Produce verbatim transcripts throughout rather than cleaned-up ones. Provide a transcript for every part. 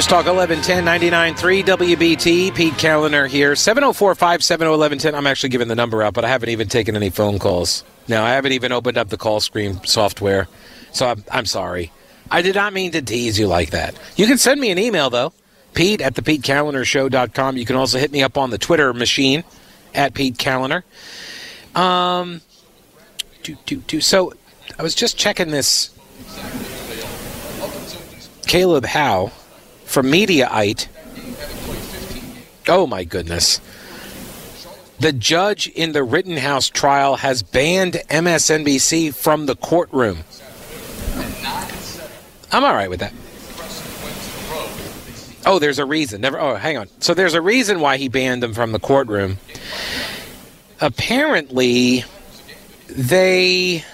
News Talk eleven ten ninety-nine three W B T. Pete Kaliner here. seven oh four, five seven oh, eleven ten. I'm actually giving the number out, but I haven't even taken any phone calls. No, I haven't even opened up the call screen software. So I'm, I'm sorry. I did not mean to tease you like that. You can send me an email, though. Pete at the pete kaliner show dot com. You can also hit me up on the Twitter machine at Pete Kaliner. Um, do, do, do. So I was just checking this. Caleb Howe from Mediaite. Oh, my goodness. The judge in the Rittenhouse trial has banned M S N B C from the courtroom. I'm all right with that. Oh, there's a reason. Never. Oh, hang on. So there's a reason why he banned them from the courtroom. Apparently, they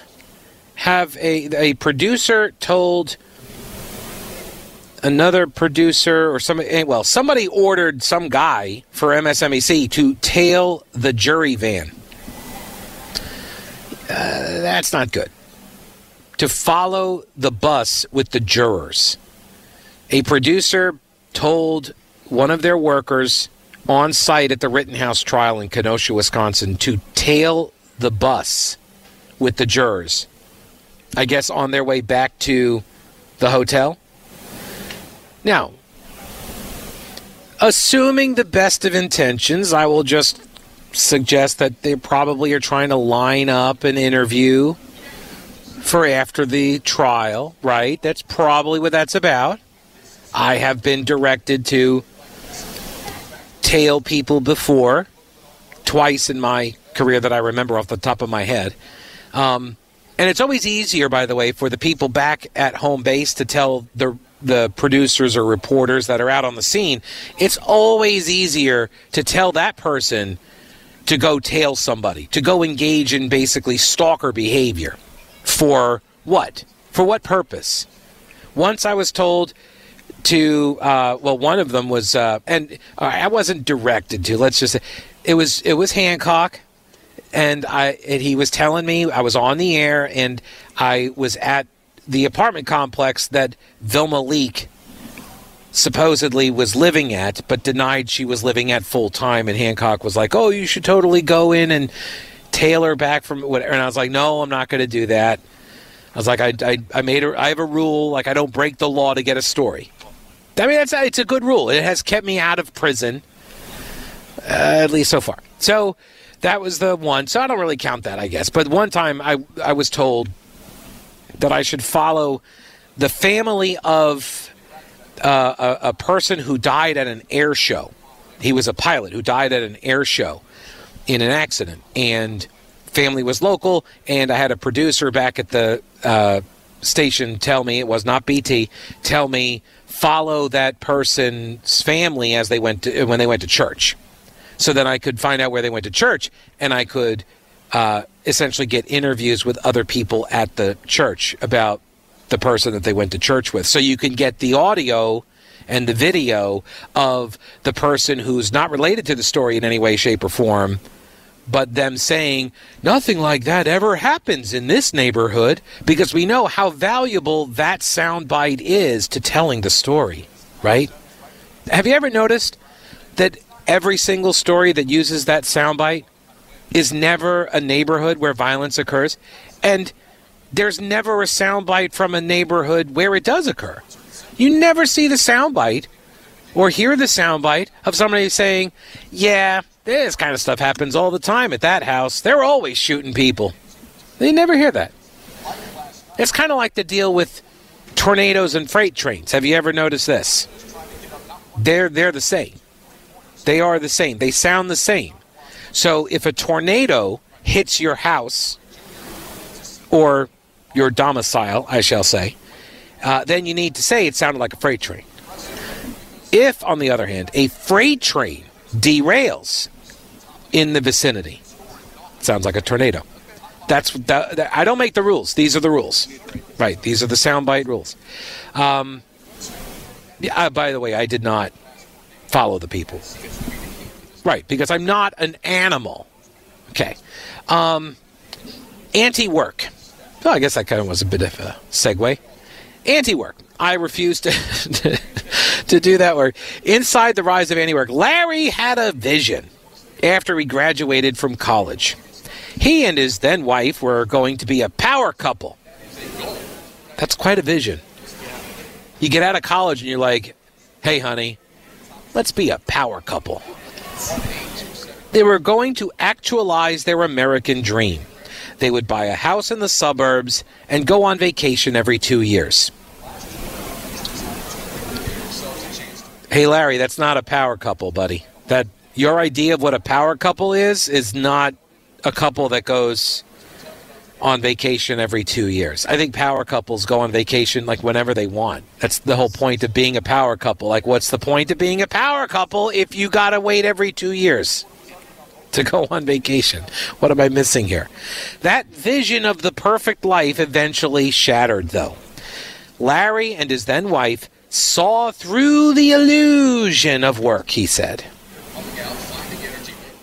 have a a producer told another producer or somebody. Well, somebody ordered some guy for M S N B C to tail the jury van. Uh, that's not good. To follow the bus with the jurors. A producer told one of their workers on site at the Rittenhouse trial in Kenosha, Wisconsin, to tail the bus with the jurors. I guess on their way back to the hotel. Now, assuming the best of intentions, I will just suggest that they probably are trying to line up an interview for after the trial, right? That's probably what that's about. I have been directed to tail people before, twice in my career that I remember off the top of my head. Um, and it's always easier, by the way, for the people back at home base to tell the the producers or reporters that are out on the scene. It's always easier to tell that person to go tail somebody, to go engage in basically stalker behavior. For what? For what purpose? Once I was told to, uh, well, one of them was, uh, and uh, I wasn't directed to, let's just say, it was it was Hancock, and I and he was telling me, I was on the air, and I was at the apartment complex that Vilma Leek supposedly was living at, but denied she was living at full time, and Hancock was like, oh, you should totally go in and Taylor back from whatever. And I was like, no, I'm not going to do that. I was like, I, I, I made a, I have a rule, like I don't break the law to get a story. I mean, that's it's a good rule. It has kept me out of prison, uh, at least so far. So that was the one. So I don't really count that, I guess. But one time I, I was told that I should follow the family of uh, a, a person who died at an air show. He was a pilot who died at an air show in an accident, and family was local, and I had a producer back at the uh, station tell me, it was not B T, tell me, follow that person's family as they went to, when they went to church. So then I could find out where they went to church, and I could uh, essentially get interviews with other people at the church about the person that they went to church with. So you can get the audio and the video of the person who's not related to the story in any way, shape, or form, but them saying, nothing like that ever happens in this neighborhood, because we know how valuable that soundbite is to telling the story, right? Have you ever noticed that every single story that uses that soundbite is never a neighborhood where violence occurs? And there's never a soundbite from a neighborhood where it does occur. You never see the soundbite or hear the soundbite of somebody saying, yeah, this kind of stuff happens all the time at that house. They're always shooting people. They never hear that. It's kind of like the deal with tornadoes and freight trains. Have you ever noticed this? They're, they're the same. They are the same. They sound the same. So if a tornado hits your house or your domicile, I shall say, uh, then you need to say it sounded like a freight train. If, on the other hand, a freight train derails in the vicinity, sounds like a tornado. That's that, that, I don't make the rules. These are the rules, right? These are the soundbite rules. Um, yeah, I, by the way, I did not follow the people, right? Because I'm not an animal. Okay. Um, anti-work. Well, I guess that kind of was a bit of a segue. Anti-work. I refuse to to do that work. Inside the Rise of Antiwork, Larry had a vision after he graduated from college. He and his then wife were going to be a power couple. That's quite a vision. You get out of college and you're like, hey, honey, let's be a power couple. They were going to actualize their American dream. They would buy a house in the suburbs and go on vacation every two years. Hey, Larry, that's not a power couple, buddy. That your idea of what a power couple is is not a couple that goes on vacation every two years. I think power couples go on vacation like whenever they want. That's the whole point of being a power couple. Like, what's the point of being a power couple if you gotta wait every two years to go on vacation? What am I missing here? That vision of the perfect life eventually shattered, though. Larry and his then wife saw through the illusion of work, he said.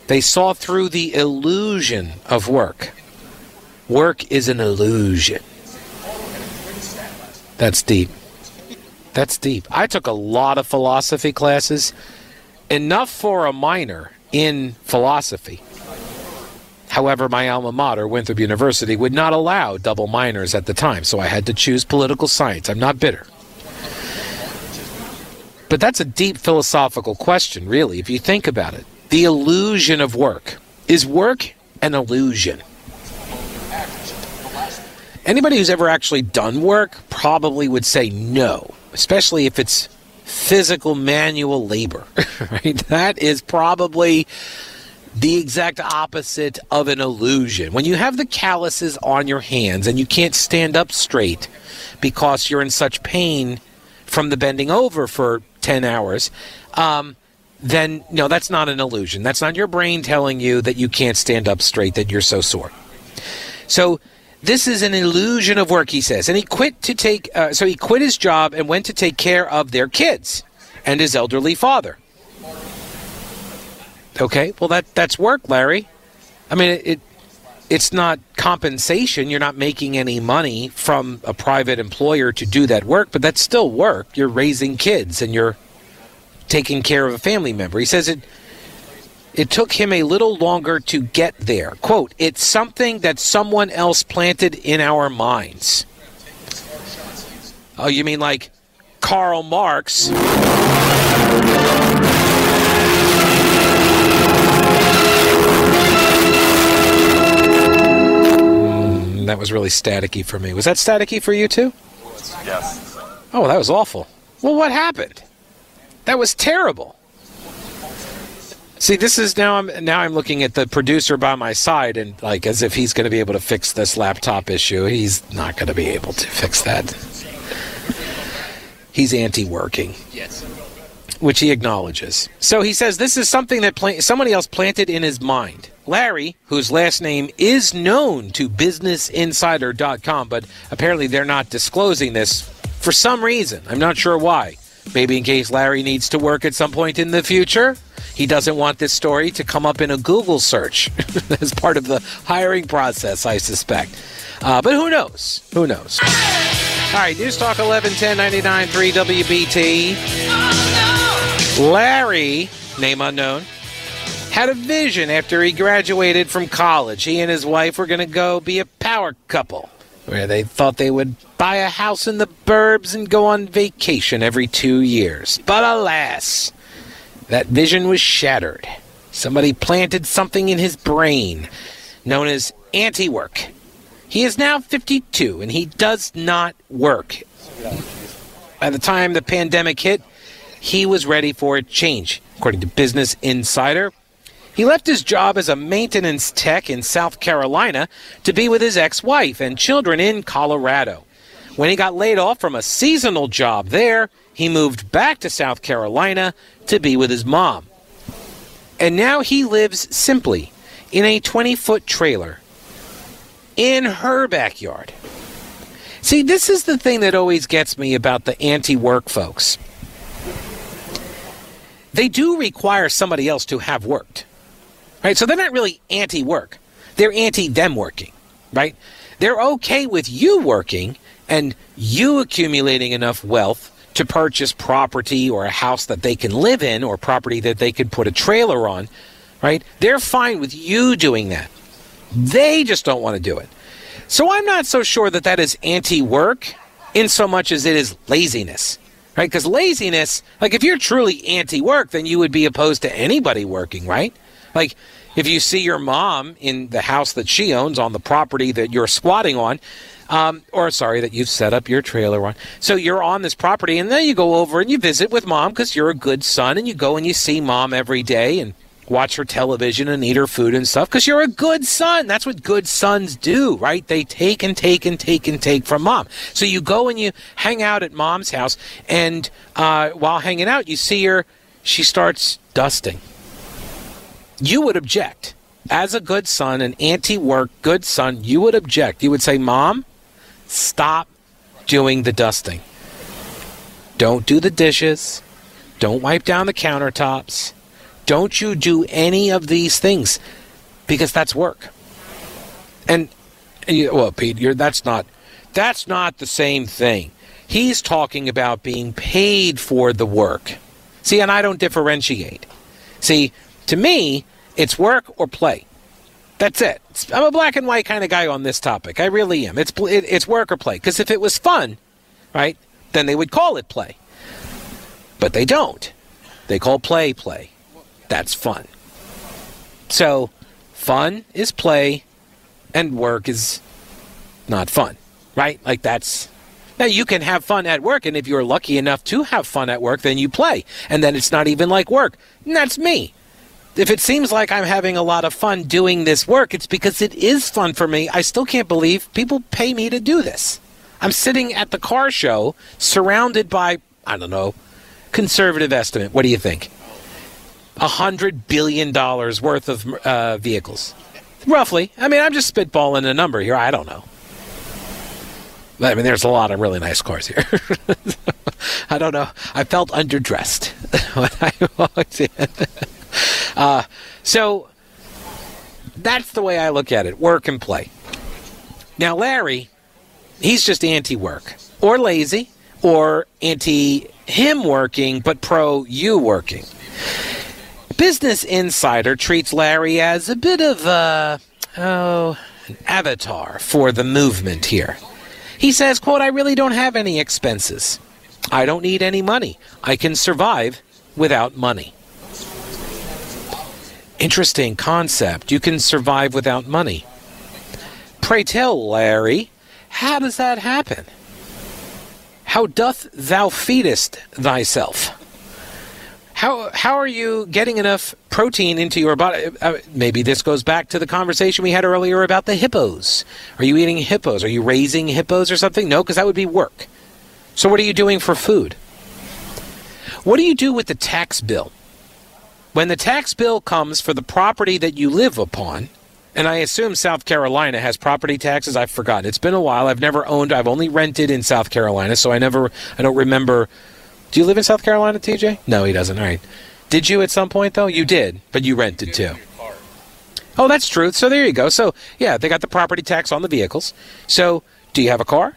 They saw through the illusion of work. Work is an illusion. That's deep. That's deep. I took a lot of philosophy classes, enough for a minor in philosophy. However, my alma mater, Winthrop University, would not allow double minors at the time, so I had to choose political science. I'm not bitter. But that's a deep philosophical question, really, if you think about it. The illusion of work. Is work an illusion? Anybody who's ever actually done work probably would say no, especially if it's physical manual labor. Right? That is probably the exact opposite of an illusion. When you have the calluses on your hands and you can't stand up straight because you're in such pain from the bending over for ten hours, um, then no, that's not an illusion. That's not your brain telling you that you can't stand up straight, that you're so sore. So this is an illusion of work, he says. And he quit to take, uh, so he quit his job and went to take care of their kids and his elderly father. Okay, well, that that's work, Larry. I mean, it, it it's not compensation. You're not making any money from a private employer to do that work, but that's still work. You're raising kids and you're taking care of a family member. He says it it took him a little longer to get there. Quote, it's something that someone else planted in our minds. Oh, you mean like Karl Marx? Mm, that was really staticky for me. Was that staticky for you too? Yes. Oh, that was awful. Well, what happened? That was terrible. See, this is now I'm now I'm looking at the producer by my side and like as if he's going to be able to fix this laptop issue. He's not going to be able to fix that. He's anti-working. Yes. Which he acknowledges. So he says this is something that pla- somebody else planted in his mind. Larry, whose last name is known to business insider dot com, but apparently they're not disclosing this for some reason. I'm not sure why. Maybe in case Larry needs to work at some point in the future, he doesn't want this story to come up in a Google search as part of the hiring process, I suspect. Uh, but who knows? Who knows? All right, News Talk eleven ten ninety-nine three W B T. Oh, no. Larry, name unknown, had a vision after he graduated from college. He and his wife were going to go be a power couple, where they thought they would buy a house in the burbs and go on vacation every two years. But alas, that vision was shattered. Somebody planted something in his brain known as anti-work. He is now fifty-two, and he does not work. By the time the pandemic hit, he was ready for a change. According to Business Insider, he left his job as a maintenance tech in South Carolina to be with his ex-wife and children in Colorado. When he got laid off from a seasonal job there, he moved back to South Carolina to be with his mom. And now he lives simply in a twenty-foot trailer in her backyard. See, this is the thing that always gets me about the anti-work folks. They do require somebody else to have worked. Right, so they're not really anti-work. They're anti-them working, right? They're okay with you working and you accumulating enough wealth to purchase property or a house that they can live in or property that they could put a trailer on, right? They're fine with you doing that. They just don't want to do it. So I'm not so sure that that is anti-work in so much as it is laziness, right? Because laziness, like if you're truly anti-work, then you would be opposed to anybody working, right? Like if you see your mom in the house that she owns on the property that you're squatting on, Um, or sorry, that you've set up your trailer on. So you're on this property, and then you go over and you visit with mom because you're a good son, and you go and you see mom every day and watch her television and eat her food and stuff because you're a good son. That's what good sons do, right? They take and take and take and take from mom. So you go and you hang out at mom's house, and uh, while hanging out, you see her. She starts dusting. You would object. As a good son, an anti-work good son, you would object. You would say, Mom, stop doing the dusting. Don't do the dishes. Don't wipe down the countertops. Don't you do any of these things because that's work. And, and you, well, Pete, you're, that's not that's not the same thing. He's talking about being paid for the work. See, and I don't differentiate. See, to me, it's work or play. That's it. I'm a black and white kind of guy on this topic. I really am. It's it, it's work or play. Because if it was fun, right, then they would call it play. But they don't. They call play play. That's fun. So fun is play and work is not fun, right? Like that's... Now, you can have fun at work, and if you're lucky enough to have fun at work, then you play. And then it's not even like work. And that's me. If it seems like I'm having a lot of fun doing this work, it's because it is fun for me. I still can't believe people pay me to do this. I'm sitting at the car show surrounded by, I don't know, conservative estimate. What do you think? A hundred billion dollars worth of uh, vehicles. Roughly. I mean, I'm just spitballing a number here. I don't know. I mean, there's a lot of really nice cars here. I don't know. I felt underdressed when I walked in. Uh, so that's the way I look at it, work and play. Now, Larry, he's just anti-work or lazy or anti-him working but pro-you working. Business Insider treats Larry as a bit of a, oh, an avatar for the movement here. He says, quote, I really don't have any expenses. I don't need any money. I can survive without money. Interesting concept. You can survive without money. Pray tell, Larry, how does that happen? How doth thou feedest thyself? How how are you getting enough protein into your body? Uh, maybe this goes back to the conversation we had earlier about the hippos. Are you eating hippos? Are you raising hippos or something? No, because that would be work. So what are you doing for food? What do you do with the tax bill? When the tax bill comes for the property that you live upon, and I assume South Carolina has property taxes, I've forgotten. It's been a while. I've never owned. I've only rented in South Carolina, so I never, I don't remember. Do you live in South Carolina, T J? No, he doesn't. All right. Did you at some point, though? You did, but you rented, too. Oh, that's true. So there you go. So, yeah, they got the property tax on the vehicles. So do you have a car?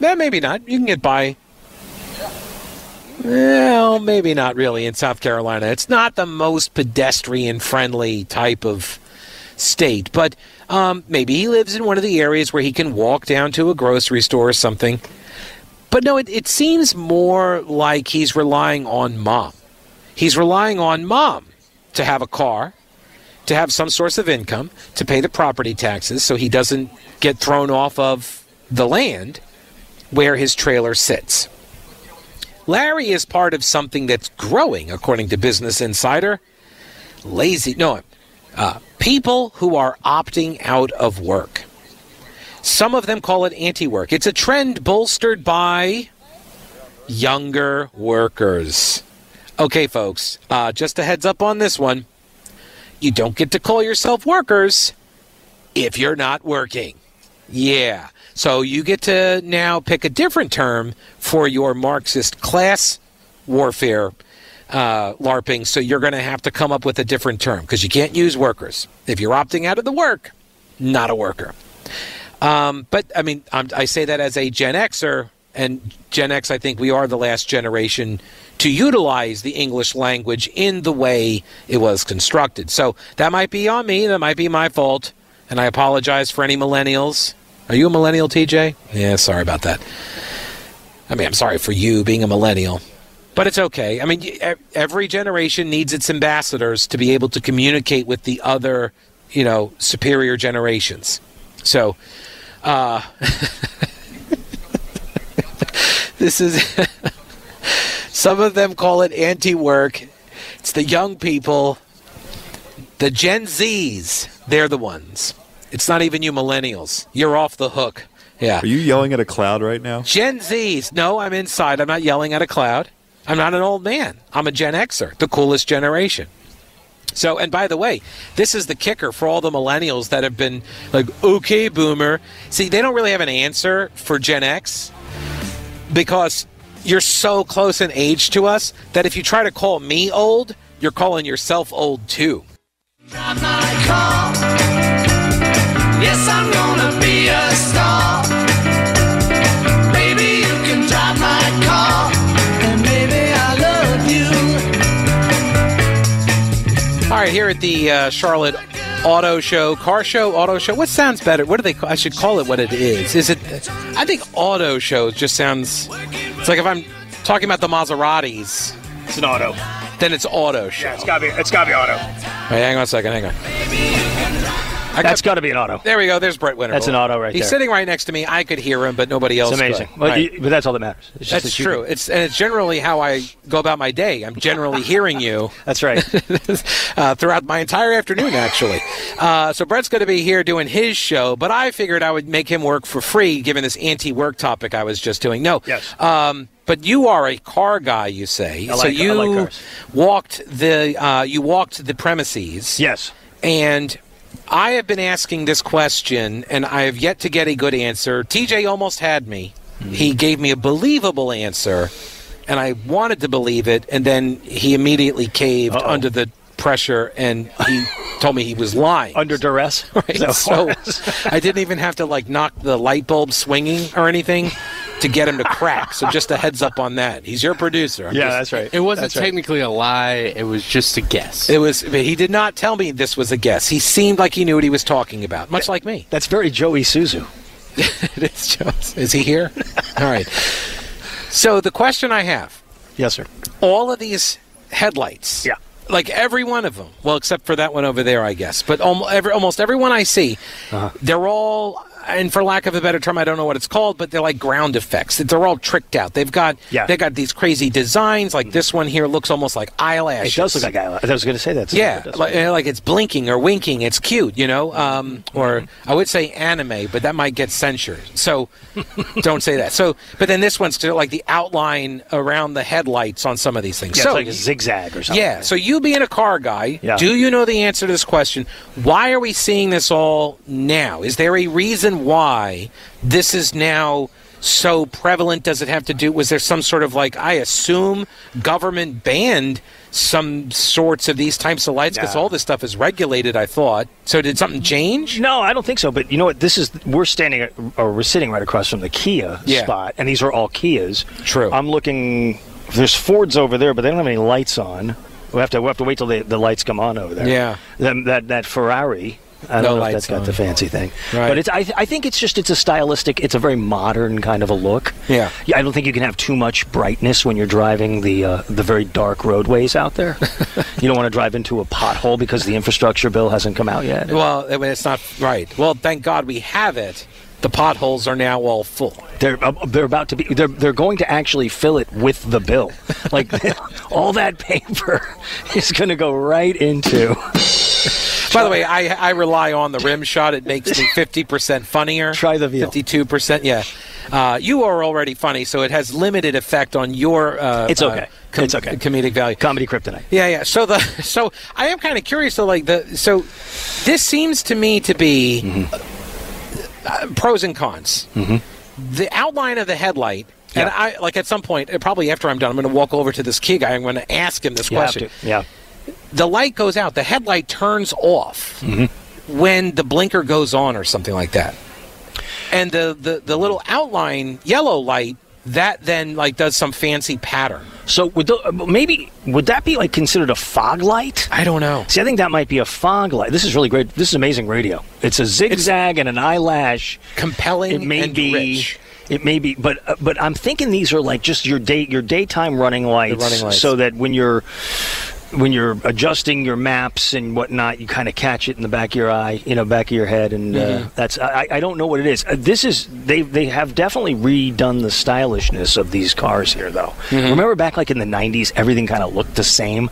Eh, maybe not. You can get by. Well, maybe not really in South Carolina. It's not the most pedestrian-friendly type of state, but um, maybe he lives in one of the areas where he can walk down to a grocery store or something. But no, it, it seems more like he's relying on mom. He's relying on mom to have a car, to have some source of income, to pay the property taxes so he doesn't get thrown off of the land where his trailer sits. Larry is part of something that's growing, according to Business Insider. Lazy, no, uh, people who are opting out of work. Some of them call it anti-work. It's a trend bolstered by younger workers. Okay, folks, uh, just a heads up on this one. You don't get to call yourself workers if you're not working. Yeah. So you get to now pick a different term for your Marxist class warfare uh, LARPing. So you're going to have to come up with a different term because you can't use workers. If you're opting out of the work, not a worker. Um, but, I mean, I'm, I say that as a Gen Xer and Gen X, I think we are the last generation to utilize the English language in the way it was constructed. So that might be on me. That might be my fault. And I apologize for any millennials. Are you a millennial, T J? Yeah, sorry about that. I mean, I'm sorry for you being a millennial. But it's okay. I mean, every generation needs its ambassadors to be able to communicate with the other, you know, superior generations. So, uh, this is, some of them call it anti-work. It's the young people, the Gen Zs, they're the ones. It's not even you millennials. You're off the hook. Yeah. Are you yelling at a cloud right now? Gen Zs. No, I'm inside. I'm not yelling at a cloud. I'm not an old man. I'm a Gen Xer, the coolest generation. So, and by the way, this is the kicker for all the millennials that have been like, okay, boomer. See, they don't really have an answer for Gen X because you're so close in age to us that if you try to call me old, you're calling yourself old too. Drive my car. Yes, I'm gonna be a star. Baby, you can drive my car. All right, here at the uh, Charlotte Auto Show, car show, auto show. What sounds better? What do they call, I should call it what it is. Is it? I think auto show just sounds, it's like if I'm talking about the Maseratis. It's an auto. Then it's auto show. Yeah, it's got to be, it's got to be auto. All right, hang on a second, hang on. I That's got to be an auto. There we go, there's Brett Winter. That's an auto right He's there. He's sitting right next to me. I could hear him, but nobody else It's amazing. Well, right. you, but that's all that matters. It's just that's that true. Can... It's And it's generally how I go about my day. I'm generally hearing you. That's right. uh, throughout my entire afternoon, actually. Uh, so Brett's going to be here doing his show, but I figured I would make him work for free, given this anti-work topic I was just doing. No. Yes. Um, But you are a car guy, you say. I like, so you I like cars. walked the uh, you walked the premises. Yes. And I have been asking this question, and I have yet to get a good answer. T J almost had me. Mm-hmm. He gave me a believable answer, and I wanted to believe it, and then he immediately caved Uh-oh. under the pressure, and he told me he was lying. Under duress. Right. No. So I didn't even have to like knock the light bulb swinging or anything to get him to crack. So just a heads up on that. He's your producer. I'm yeah, just, that's right. It wasn't that's technically right. a lie. It was just a guess. It was. He did not tell me this was a guess. He seemed like he knew what he was talking about, much that, like me. That's very Joey Suzu. It is Joey. Is he here? All right. So the question I have. Yes, sir. All of these headlights. Yeah. Like every one of them. Well, except for that one over there, I guess. But almost every, almost every one I see, uh-huh. they're all, and for lack of a better term, I don't know what it's called, but they're like ground effects. They're all tricked out. They've got yeah. they've got these crazy designs. Like this one here looks almost like eyelashes. It does look like eyelashes. I was going to say that. Yeah, like, like it's blinking or winking. It's cute, you know. Um, or mm-hmm. I would say anime, but that might get censored. So don't say that. So, but then this one's still like the outline around the headlights on some of these things. Yeah, so, it's like a zigzag or something. Yeah, so you being a car guy, yeah. do you know the answer to this question? Why are we seeing this all now? Is there a reason why this is now so prevalent? Does it have to do, was there some sort of like, I assume government banned some sorts of these types of lights because no. all this stuff is regulated, I thought. So did something change? No, I don't think so. But you know what? This is, we're standing, or we're sitting right across from the Kia yeah. spot, and these are all Kias. True. I'm looking, there's Fords over there, but they don't have any lights on. We have to we have to wait till the, the lights come on over there. Yeah. That that, that Ferrari, I don't no know if that's got on. the fancy thing. Right. But it's I I think it's just it's a stylistic, it's a very modern kind of a look. Yeah. Yeah, I don't think you can have too much brightness when you're driving the uh, the very dark roadways out there. You don't want to drive into a pothole because the infrastructure bill hasn't come out yet. Well, I mean, it's not right. Well, thank God we have it. The potholes are now all full. They're uh, they're about to be. They're they're going to actually fill it with the bill. Like all that paper is going to go right into. By the way, I I rely on the rim shot. It makes me fifty percent funnier. Try the veal. Fifty-two percent. Yeah, uh, you are already funny, so it has limited effect on your. Uh, it's okay. Uh, com- it's okay. Comedic value. Comedy kryptonite. Yeah, yeah. So the so I am kind of curious. So like the so this seems to me to be. Mm-hmm. Uh, pros and cons. Mm-hmm. The outline of the headlight, yeah. and I like at some point, probably after I'm done, I'm going to walk over to this key guy. I'm going to ask him this you question. Yeah. The light goes out. The headlight turns off mm-hmm. when the blinker goes on or something like that. And the, the, the little outline yellow light that then like does some fancy pattern. So would the, maybe would that be like considered a fog light? I don't know. See, I think that might be a fog light. This is really great. This is amazing radio. It's a zigzag it's and an eyelash. Compelling it may and be, rich. It may be, but uh, but I'm thinking these are like just your day your daytime running lights, running lights. So that when you're when you're adjusting your maps and whatnot, you kind of catch it in the back of your eye, you know, back of your head, and mm-hmm. uh, that's I, I don't know what it is. Uh, this is they they have definitely redone the stylishness of these cars here, though. Mm-hmm. Remember back like in the nineties, everything kind of looked the same.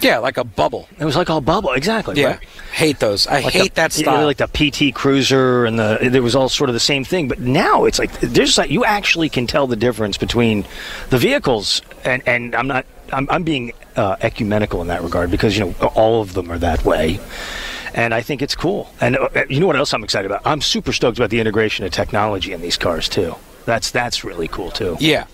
Yeah, like a bubble. It was like all bubble, exactly. Yeah, right? Hate those. I like hate the, that style. You know, like the P T Cruiser, and the it was all sort of the same thing. But now it's like there's like you actually can tell the difference between the vehicles, and and I'm not I'm I'm being uh, ecumenical in that regard because you know all of them are that way. And I think it's cool. And uh, you know what else I'm excited about? I'm super stoked about the integration of technology in these cars too. That's that's really cool too. Yeah.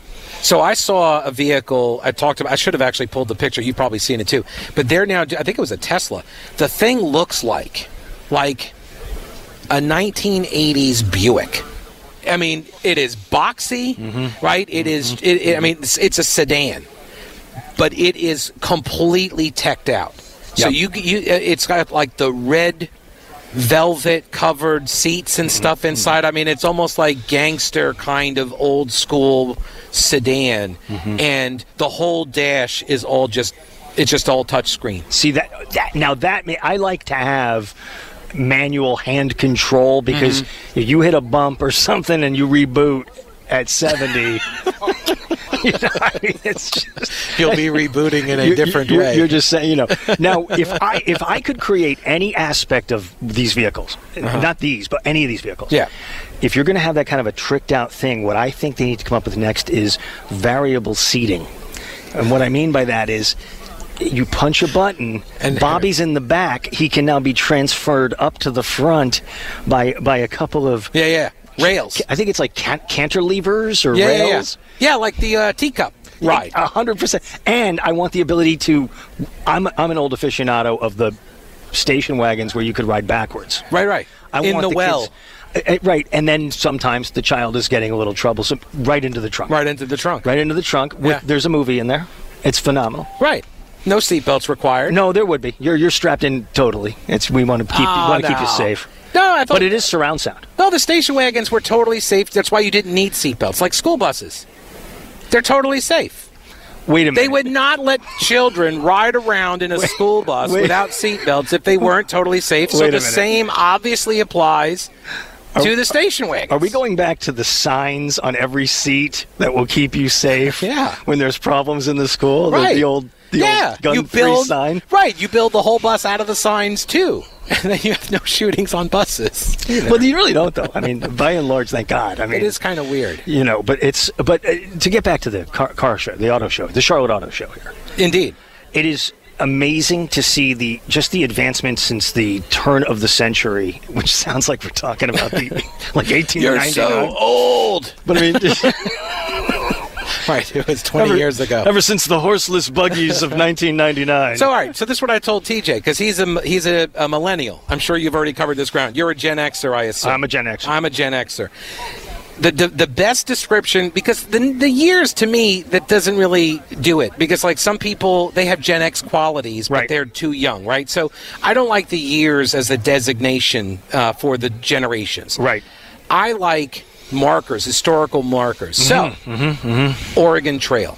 So I saw a vehicle I talked about. I should have actually pulled the picture. You've probably seen it too. But they're now, I think it was a Tesla. The thing looks like, like a nineteen eighties Buick. I mean, it is boxy, mm-hmm. right? It is. It, it, I mean, it's, it's a sedan, but it is completely teched out. So yep. you, you, it's got like the red velvet covered seats and stuff inside. I mean, it's almost like gangster kind of old school sedan, mm-hmm. and the whole dash is all just it's just all touchscreen. See that, that now that may, I like to have manual hand control because mm-hmm. if you hit a bump or something and you reboot at seventy. You know, I mean, it's just, you'll be rebooting in a you, different you, way. You're just saying, you know. Now, if I if I could create any aspect of these vehicles, uh-huh. not these, but any of these vehicles, yeah. if you're going to have that kind of a tricked out thing, what I think they need to come up with next is variable seating. And what I mean by that is you punch a button, and Bobby's in the back. He can now be transferred up to the front by by a couple of... Yeah, yeah. Rails. I think it's like can- cantilevers or yeah, rails. Yeah, yeah. yeah, like the uh, teacup ride. A hundred percent. And I want the ability to. I'm I'm an old aficionado of the station wagons where you could ride backwards. Right, right. I in want the, the well. Kids, uh, right, and then sometimes the child is getting a little troublesome. Right into the trunk. Right into the trunk. Right into the trunk. With, yeah. There's a movie in there. It's phenomenal. Right. No seatbelts required. No, there would be. You're you're strapped in totally. It's we want to keep oh, want to no. keep you safe. No, I thought, but it is surround sound. No, the station wagons were totally safe. That's why you didn't need seatbelts, like school buses. They're totally safe. Wait a minute. They would not let children ride around in a wait, school bus wait. without seatbelts if they weren't totally safe. So the same obviously applies are, to the station wagons. Are we going back to the signs on every seat that will keep you safe yeah. when there's problems in the school? Right. The, the old... The yeah, you build sign. Right. You build the whole bus out of the signs too, and then you have no shootings on buses. Either. Well, you really don't, though. I mean, by and large, thank God. I mean, it is kind of weird, you know. But it's but uh, to get back to the car, car show, the auto show, the Charlotte Auto Show here. Indeed, it is amazing to see the just the advancement since the turn of the century, which sounds like we're talking about the like eighteen ninety-nine. You're so old, but I mean. Just, right, it was twenty ever, years ago. Ever since the horseless buggies of nineteen ninety-nine. So, all right, so this is what I told T J, because he's a he's a, a millennial. I'm sure you've already covered this ground. You're a Gen Xer, I assume. I'm a Gen Xer. I'm a Gen Xer. The, the, the best description, because the, the years, to me, that doesn't really do it. Because, like, some people, they have Gen X qualities, but right. they're too young, right? So I don't like the years as a designation uh, for the generations. Right. I like... markers, historical markers. Mm-hmm, so, mm-hmm, mm-hmm. Oregon Trail,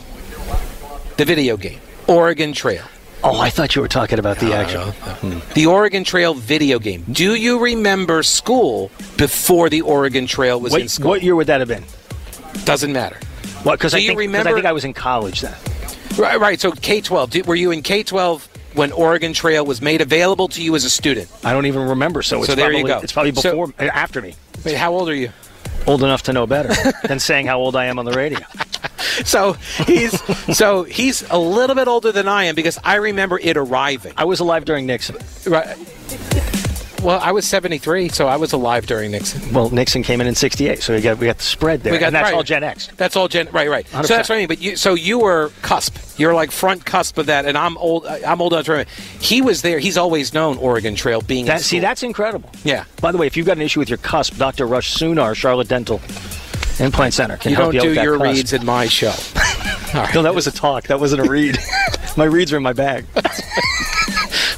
the video game, Oregon Trail. Oh, I thought you were talking about the actual. Uh, mm-hmm. The Oregon Trail video game. Do you remember school before the Oregon Trail was what, in school? What year would that have been? Doesn't matter. What? Because I, I think I was in college then. Right, right. So K twelve. Were you in K twelve when Oregon Trail was made available to you as a student? I don't even remember. So, it's so there probably, you go. It's probably before, so, after me. Wait, how old are you? Old enough to know better than saying how old I am on the radio. So he's so he's a little bit older than I am because I remember it arriving. I was alive during Nixon. Right. Well, I was seventy-three, so I was alive during Nixon. Well, Nixon came in in sixty-eight, so we got we got the spread there. We got, and that's right. all Gen X. That's all Gen right, right. one hundred percent. So that's what I mean. But you, so you were cusp. You're like front cusp of that, and I'm old. I'm old enough to remember. He was there. He's always known Oregon Trail being. That, see, that's incredible. Yeah. By the way, if you've got an issue with your cusp, Doctor Rush Sunar, Charlotte Dental. in Plain Center. Can you help don't you do your cluster. reads in my show. All right. No, that was a talk. That wasn't a read. My reads are in my bag.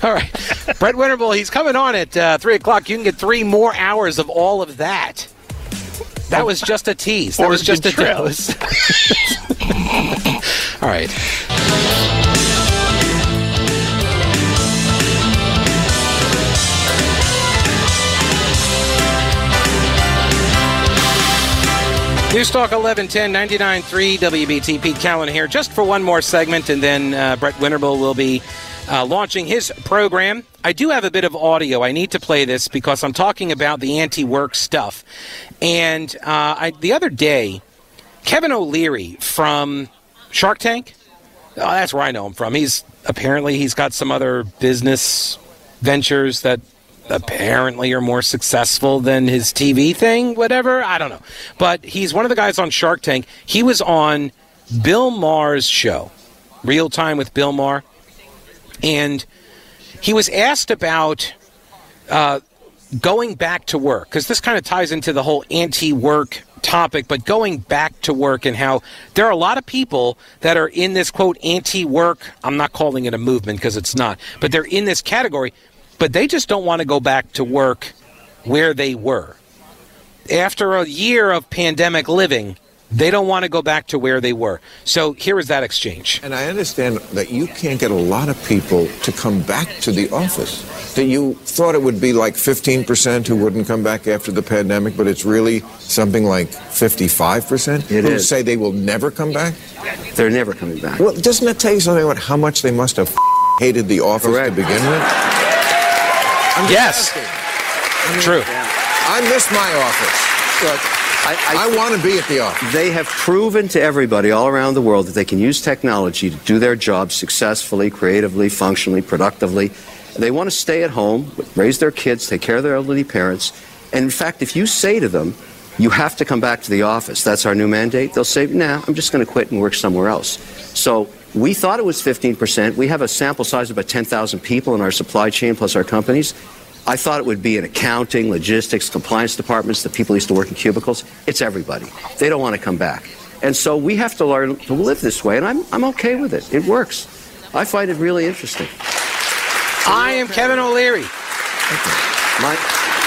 All right. Brett Winterbull, he's coming on at uh, three o'clock. You can get three more hours of all of that. That was just a tease. That Oregon was just a tease. All right. News Talk eleven ten, ninety-nine point three W B T. Pete Kaliner here just for one more segment, and then uh, Brett Winterbull will be uh, launching his program. I do have a bit of audio. I need to play this because I'm talking about the anti-work stuff. And uh, I, the other day, Kevin O'Leary from Shark Tank, oh, that's where I know him from. He's apparently he's got some other business ventures that apparently are more successful than his T V thing, whatever. I don't know. But he's one of the guys on Shark Tank. He was on Bill Maher's show, Real Time with Bill Maher. And he was asked about uh, going back to work, because this kind of ties into the whole anti-work topic, but going back to work and how there are a lot of people that are in this, quote, anti-work. I'm not calling it a movement because it's not, but they're in this category. But they just don't want to go back to work where they were. After a year of pandemic living, they don't want to go back to where they were. So here is that exchange. And I understand that you can't get a lot of people to come back to the office. That you thought it would be like fifteen percent who wouldn't come back after the pandemic, but it's really something like fifty-five percent who say they will never come back? They're never coming back. Well, doesn't that tell you something about how much they must have hated the office Correct. to begin with? Yes. I mean, True. Yeah. I miss my office. Look, I, I, I want to be at the office. They have proven to everybody all around the world that they can use technology to do their job successfully, creatively, functionally, productively. They want to stay at home, raise their kids, take care of their elderly parents. And in fact, if you say to them, you have to come back to the office, that's our new mandate, they'll say, nah, I'm just going to quit and work somewhere else. So we thought it was fifteen percent. We have a sample size of about ten thousand people in our supply chain plus our companies. I thought it would be in accounting, logistics, compliance departments, the people who used to work in cubicles. It's everybody. They don't want to come back. And so we have to learn to live this way, and I'm, I'm okay with it. It works. I find it really interesting. I am Kevin O'Leary. My,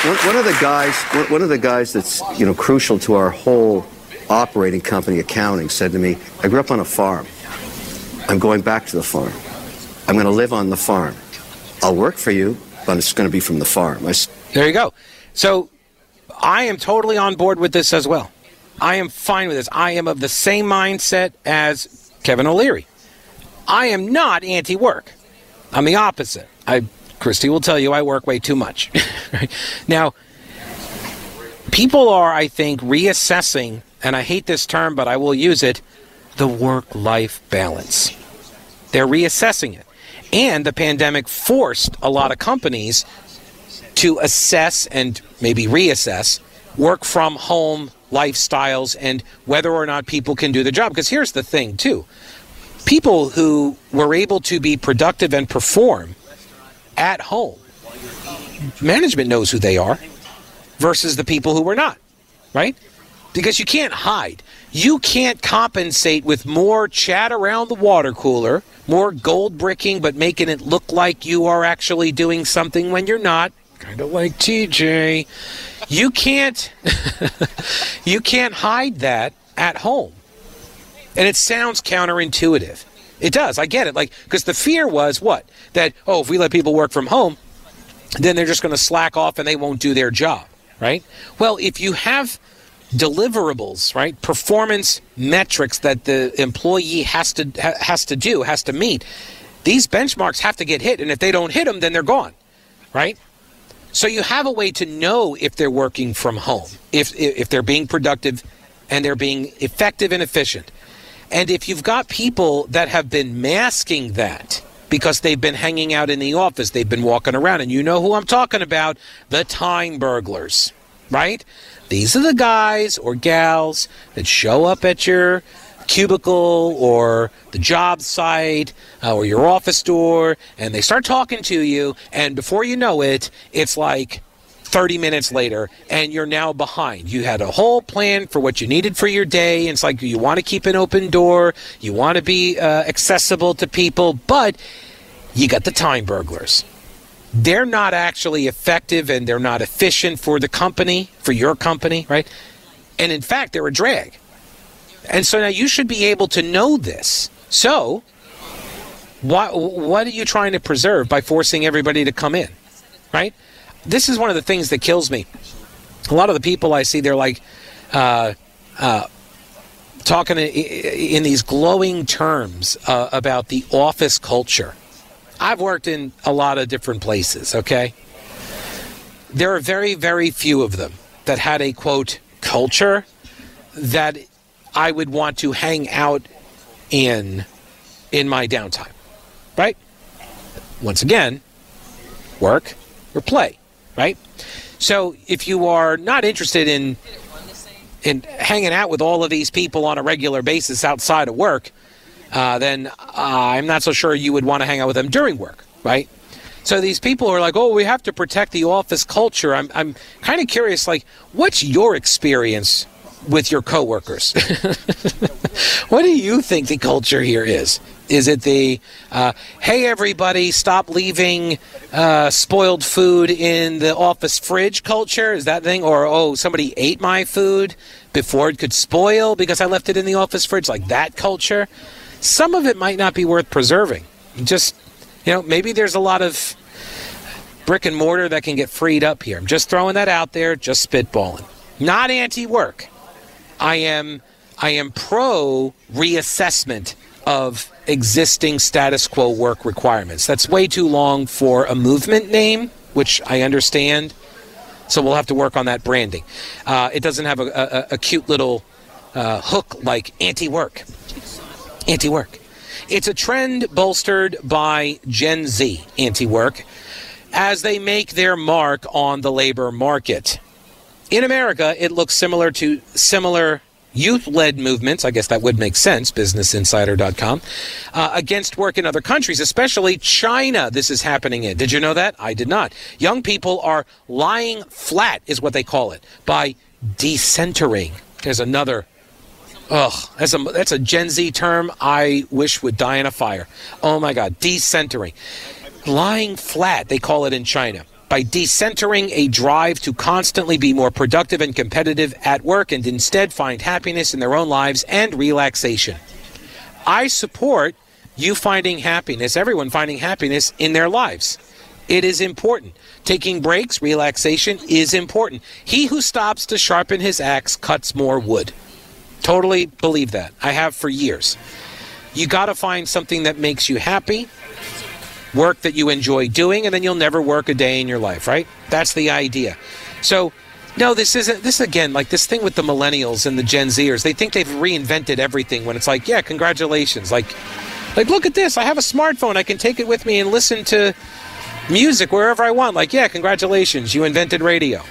one, one of the guys, one of the guys that's, you know, crucial to our whole operating company accounting said to me, I grew up on a farm. I'm going back to the farm. I'm going to live on the farm. I'll work for you, but it's going to be from the farm. I... There you go. So I am totally on board with this as well. I am fine with this. I am of the same mindset as Kevin O'Leary. I am not anti-work. I'm the opposite. I, Christy will tell you I work way too much. Right? Now, people are, I think, reassessing, and I hate this term, but I will use it, the work-life balance. They're reassessing it. And the pandemic forced a lot of companies to assess and maybe reassess work-from-home lifestyles and whether or not people can do the job. Because here's the thing, too. People who were able to be productive and perform at home, management knows who they are versus the people who were not, right? Because you can't hide. You can't compensate with more chat around the water cooler, more gold bricking, but making it look like you are actually doing something when you're not. Kind of like T J. You can't, you can't hide that at home. And it sounds counterintuitive. It does. I get it. Like, because the fear was what? That, oh, if we let people work from home, then they're just going to slack off and they won't do their job, right? Well, if you have deliverables, right? Performance metrics that the employee has to ha, has to do, has to meet. These benchmarks have to get hit, and if they don't hit them, then they're gone, right? So you have a way to know if they're working from home, if if they're being productive, and they're being effective and efficient. And if you've got people that have been masking that because they've been hanging out in the office, they've been walking around, and you know who I'm talking about, the time burglars, right? These are the guys or gals that show up at your cubicle or the job site uh, or your office door, and they start talking to you, and before you know it, it's like thirty minutes later, and you're now behind. You had a whole plan for what you needed for your day. And it's like you want to keep an open door. You want to be uh, accessible to people. But you got the time burglars. They're not actually effective, and they're not efficient for the company, for your company, right? And in fact, they're a drag. And so now you should be able to know this. So what, what are you trying to preserve by forcing everybody to come in, right? This is one of the things that kills me. A lot of the people I see, they're like uh, uh, talking in, in these glowing terms uh, about the office culture. I've worked in a lot of different places, okay? There are very, very few of them that had a, quote, culture that I would want to hang out in in my downtime, right? Once again, work or play, right? So if you are not interested in, in hanging out with all of these people on a regular basis outside of work, Uh, then uh, I'm not so sure you would want to hang out with them during work, right? So these people are like, oh, we have to protect the office culture. I'm, I'm kind of curious, like, what's your experience with your coworkers? What do you think the culture here is? Is it the, uh, hey, everybody, stop leaving uh, spoiled food in the office fridge culture? Is that thing? Or, oh, somebody ate my food before it could spoil because I left it in the office fridge? Like that culture? Some of it might not be worth preserving. Just, you know, maybe there's a lot of brick and mortar that can get freed up here. I'm just throwing that out there, just spitballing. Not anti-work. I am, I am pro reassessment of existing status quo work requirements. That's way too long for a movement name, which I understand. So we'll have to work on that branding. Uh, it doesn't have a, a, a cute little uh, hook like anti-work. Anti-work. It's a trend bolstered by Gen Z anti-work as they make their mark on the labor market. In America, it looks similar to similar youth-led movements. I guess that would make sense, business insider dot com, uh, against work in other countries, especially China. This is happening in. Did you know that? I did not. Young people are lying flat, is what they call it, by decentering. There's another Ugh, that's a, that's a Gen Z term I wish would die in a fire. Oh, my God. Decentering. Lying flat, they call it in China. By decentering, a drive to constantly be more productive and competitive at work and instead find happiness in their own lives and relaxation. I support you finding happiness, everyone finding happiness in their lives. It is important. Taking breaks, relaxation is important. He who stops to sharpen his axe cuts more wood. Totally believe that. I have for years. You got to find something that makes you happy, work that you enjoy doing, and then you'll never work a day in your life, right? That's the idea. So, no, this isn't, this again, like this thing with the millennials and the Gen Zers, they think they've reinvented everything when it's like, yeah, congratulations. Like, like look at this. I have a smartphone. I can take it with me and listen to music wherever I want. Like, yeah, congratulations. You invented radio.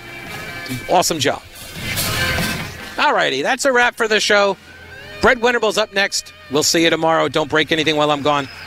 Awesome job. Alrighty, that's a wrap for the show. Brett Winterball's up next. We'll see you tomorrow. Don't break anything while I'm gone.